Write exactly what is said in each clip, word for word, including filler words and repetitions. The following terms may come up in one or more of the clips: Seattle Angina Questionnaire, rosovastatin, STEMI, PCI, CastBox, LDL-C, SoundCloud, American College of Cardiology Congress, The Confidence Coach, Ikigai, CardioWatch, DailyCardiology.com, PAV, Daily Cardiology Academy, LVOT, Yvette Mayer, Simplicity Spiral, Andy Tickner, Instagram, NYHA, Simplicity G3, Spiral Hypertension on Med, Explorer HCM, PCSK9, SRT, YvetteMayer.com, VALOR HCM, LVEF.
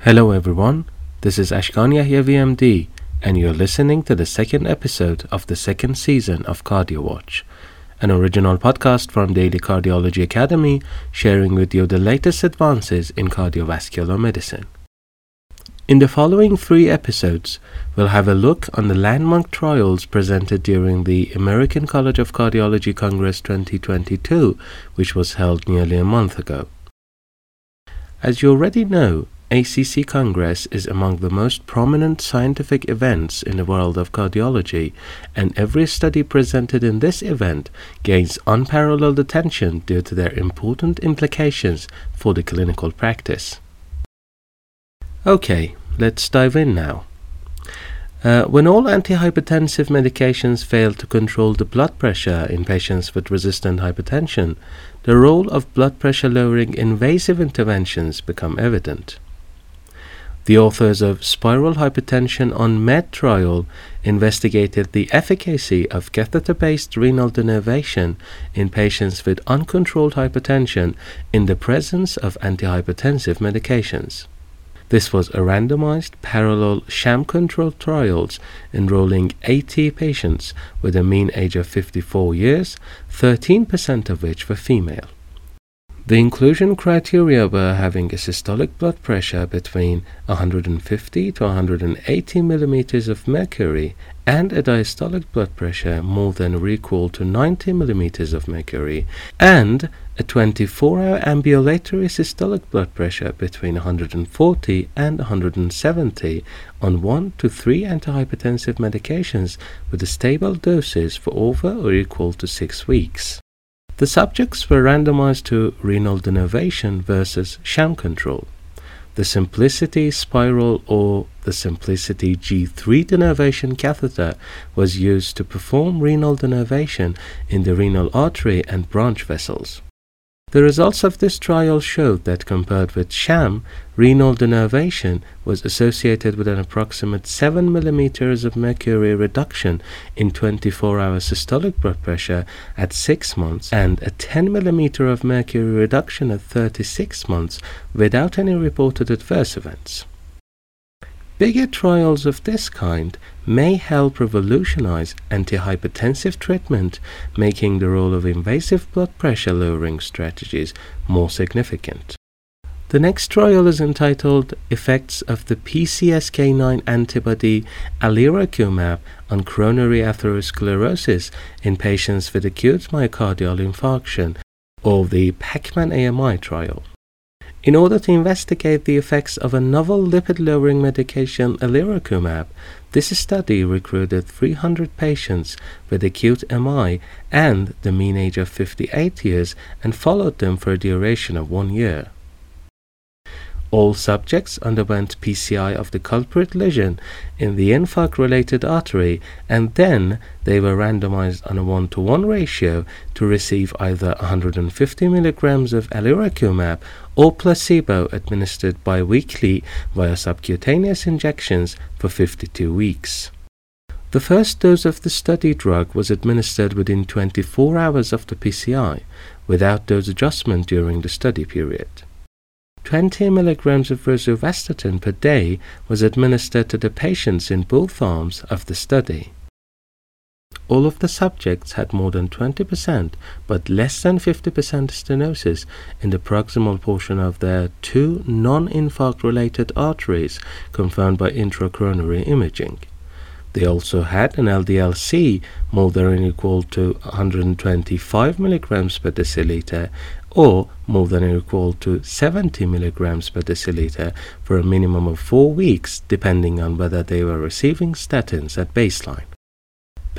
Hello everyone, this is Ashkani Yahya V M D and you're listening to the second episode of the second season of CardioWatch, an original podcast from Daily Cardiology Academy sharing with you the latest advances in cardiovascular medicine. In the following three episodes, we'll have a look on the landmark trials presented during the American College of Cardiology Congress twenty twenty-two, which was held nearly a month ago. As you already know, A C C Congress is among the most prominent scientific events in the world of cardiology, and every study presented in this event gains unparalleled attention due to their important implications for the clinical practice. Okay, let's dive in now. Uh, when all antihypertensive medications fail to control the blood pressure in patients with resistant hypertension, the role of blood pressure-lowering invasive interventions become evident. The authors of Spiral Hypertension on Med trial investigated the efficacy of catheter-based renal denervation in patients with uncontrolled hypertension in the presence of antihypertensive medications. This was a randomized, parallel, sham-controlled trials enrolling eighty patients with a mean age of fifty-four years, thirteen percent of which were female. The inclusion criteria were having a systolic blood pressure between one hundred fifty to one hundred eighty millimeters of mercury and a diastolic blood pressure more than or equal to ninety millimeters of mercury and a twenty-four hour ambulatory systolic blood pressure between one hundred forty and one hundred seventy on one to three antihypertensive medications with stable doses for over or equal to six weeks. The subjects were randomized to renal denervation versus sham control. The Simplicity Spiral or the Simplicity G three denervation catheter was used to perform renal denervation in the renal artery and branch vessels. The results of this trial showed that compared with sham, renal denervation was associated with an approximate seven millimeters of mercury reduction in twenty-four hour systolic blood pressure at six months and a ten millimeter of mercury reduction at thirty-six months without any reported adverse events. Bigger trials of this kind may help revolutionize antihypertensive treatment, making the role of invasive blood pressure-lowering strategies more significant. The next trial is entitled Effects of the P C S K nine antibody alirocumab on coronary atherosclerosis in patients with acute myocardial infarction, or the Pacman A M I trial. In order to investigate the effects of a novel lipid-lowering medication alirocumab, this study recruited three hundred patients with acute M I and the mean age of fifty-eight years and followed them for a duration of one year. All subjects underwent P C I of the culprit lesion in the infarct-related artery, and then they were randomized on a one-to-one ratio to receive either one hundred fifty milligrams of alirocumab or placebo administered biweekly via subcutaneous injections for fifty-two weeks. The first dose of the study drug was administered within twenty-four hours of the P C I, without dose adjustment during the study period. twenty milligrams of rosovastatin per day was administered to the patients in both arms of the study. All of the subjects had more than twenty percent but less than fifty percent stenosis in the proximal portion of their two non-infarct-related arteries confirmed by intracoronary imaging. They also had an L D L C more than or equal to one hundred twenty-five milligrams per deciliter or more than or equal to seventy milligrams per deciliter for a minimum of four weeks depending on whether they were receiving statins at baseline.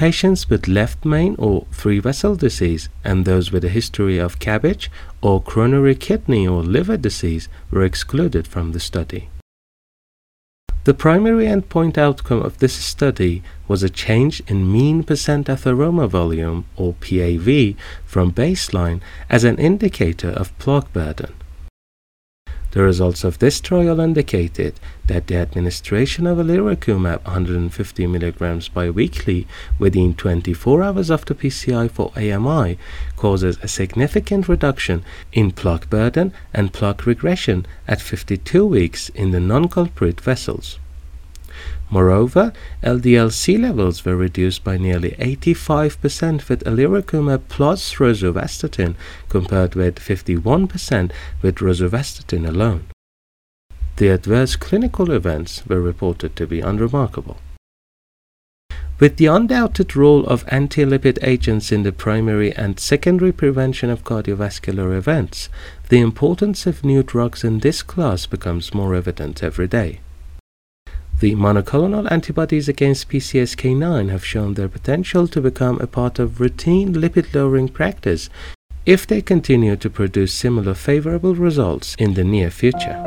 Patients with left main or three-vessel disease and those with a history of C A B G or coronary kidney or liver disease were excluded from the study. The primary endpoint outcome of this study was a change in mean percent atheroma volume, or P A V, from baseline as an indicator of plaque burden. The results of this trial indicated that the administration of alirocumab one hundred fifty milligrams biweekly within twenty-four hours after P C I for A M I causes a significant reduction in plaque burden and plaque regression at fifty-two weeks in the non-culprit vessels. Moreover, L D L C levels were reduced by nearly eighty-five percent with alirocumab plus rosovastatin compared with fifty-one percent with rosovastatin alone. The adverse clinical events were reported to be unremarkable. With the undoubted role of anti-lipid agents in the primary and secondary prevention of cardiovascular events, the importance of new drugs in this class becomes more evident every day. The monoclonal antibodies against P C S K nine have shown their potential to become a part of routine lipid-lowering practice if they continue to produce similar favorable results in the near future.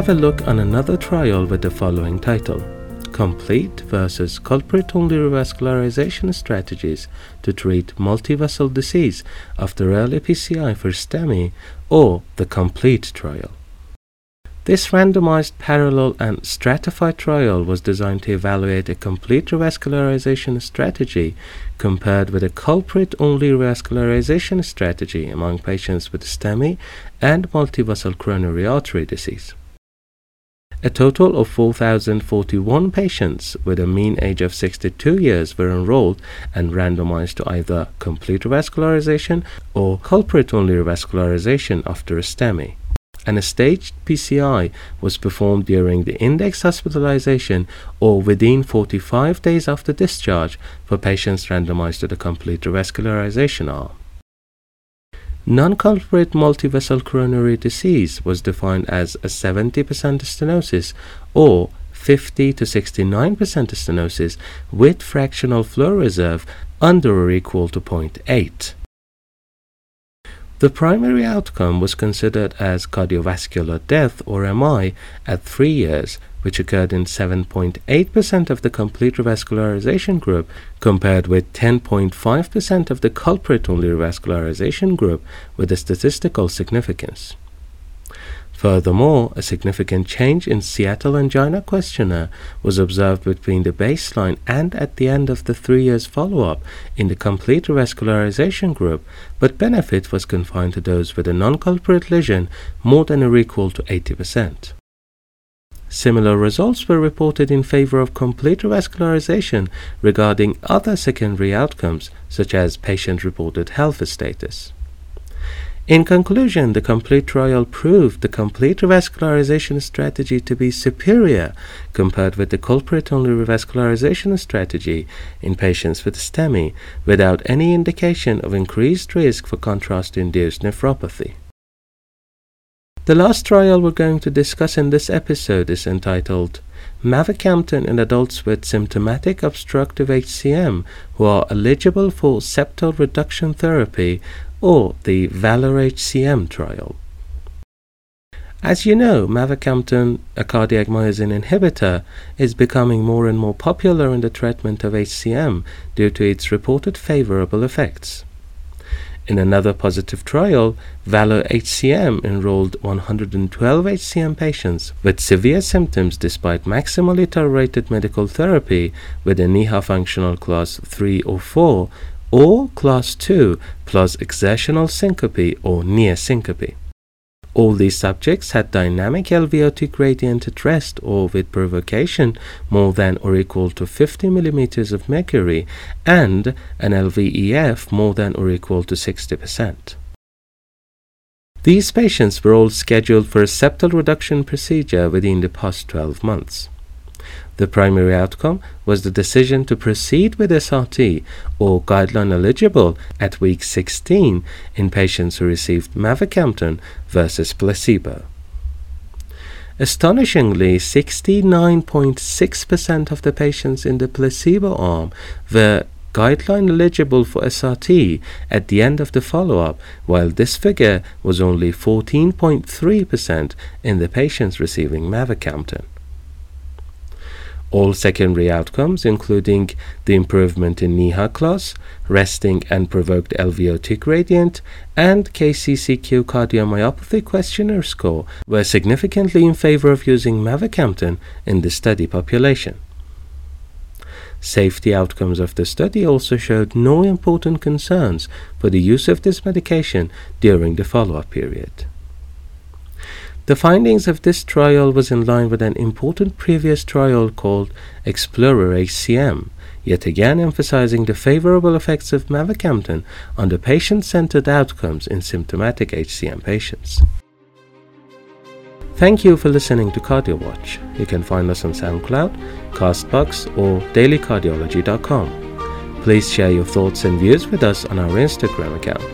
Have a look on another trial with the following title: Complete versus Culprit-Only Revascularization Strategies to Treat Multivessel Disease After Early P C I for STEMI, or the Complete trial. This randomized, parallel, and stratified trial was designed to evaluate a complete revascularization strategy compared with a culprit-only revascularization strategy among patients with STEMI and multivessel coronary artery disease. A total of four thousand forty-one patients with a mean age of sixty-two years were enrolled and randomized to either complete revascularization or culprit-only revascularization after a STEMI. And a staged P C I was performed during the index hospitalization or within forty-five days after discharge for patients randomized to the complete revascularization arm. Non-culprit multivessel coronary disease was defined as a seventy percent stenosis or fifty to sixty-nine percent stenosis with fractional flow reserve under or equal to zero point eight. The primary outcome was considered as cardiovascular death, or M I, at three years, which occurred in seven point eight percent of the complete revascularization group, compared with ten point five percent of the culprit-only revascularization group, with a statistical significance. Furthermore, a significant change in Seattle Angina Questionnaire was observed between the baseline and at the end of the three years follow-up in the complete revascularization group, but benefit was confined to those with a non-culprit lesion more than or equal to eighty percent. Similar results were reported in favor of complete revascularization regarding other secondary outcomes, such as patient-reported health status. In conclusion, the complete trial proved the complete revascularization strategy to be superior compared with the culprit-only revascularization strategy in patients with STEMI without any indication of increased risk for contrast-induced nephropathy. The last trial we're going to discuss in this episode is entitled Mavacamten in Adults with Symptomatic Obstructive H C M Who Are Eligible for Septal Reduction Therapy, or the VALOR H C M trial. As you know, mavacamten, a cardiac myosin inhibitor, is becoming more and more popular in the treatment of H C M due to its reported favorable effects. In another positive trial, VALOR H C M enrolled one hundred twelve H C M patients with severe symptoms despite maximally tolerated medical therapy with a N Y H A functional class three or four, or class two plus exertional syncope or near syncope. All these subjects had dynamic L V O T gradient at rest or with provocation more than or equal to fifty millimeters of mercury and an L V E F more than or equal to sixty percent. These patients were all scheduled for a septal reduction procedure within the past twelve months. The primary outcome was the decision to proceed with S R T or guideline eligible at week sixteen in patients who received mavacamten versus placebo. Astonishingly, sixty-nine point six percent of the patients in the placebo arm were guideline eligible for S R T at the end of the follow-up, while this figure was only fourteen point three percent in the patients receiving mavacamten. All secondary outcomes, including the improvement in N Y H A class, resting and provoked L V O T gradient, and K C C Q cardiomyopathy questionnaire score, were significantly in favor of using mavacamten in the study population. Safety outcomes of the study also showed no important concerns for the use of this medication during the follow-up period. The findings of this trial was in line with an important previous trial called Explorer H C M, yet again emphasizing the favorable effects of mavacamten on the patient-centered outcomes in symptomatic H C M patients. Thank you for listening to CardioWatch. You can find us on SoundCloud, CastBox, or Daily Cardiology dot com. Please share your thoughts and views with us on our Instagram account.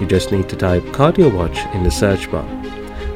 You just need to type CardioWatch in the search bar.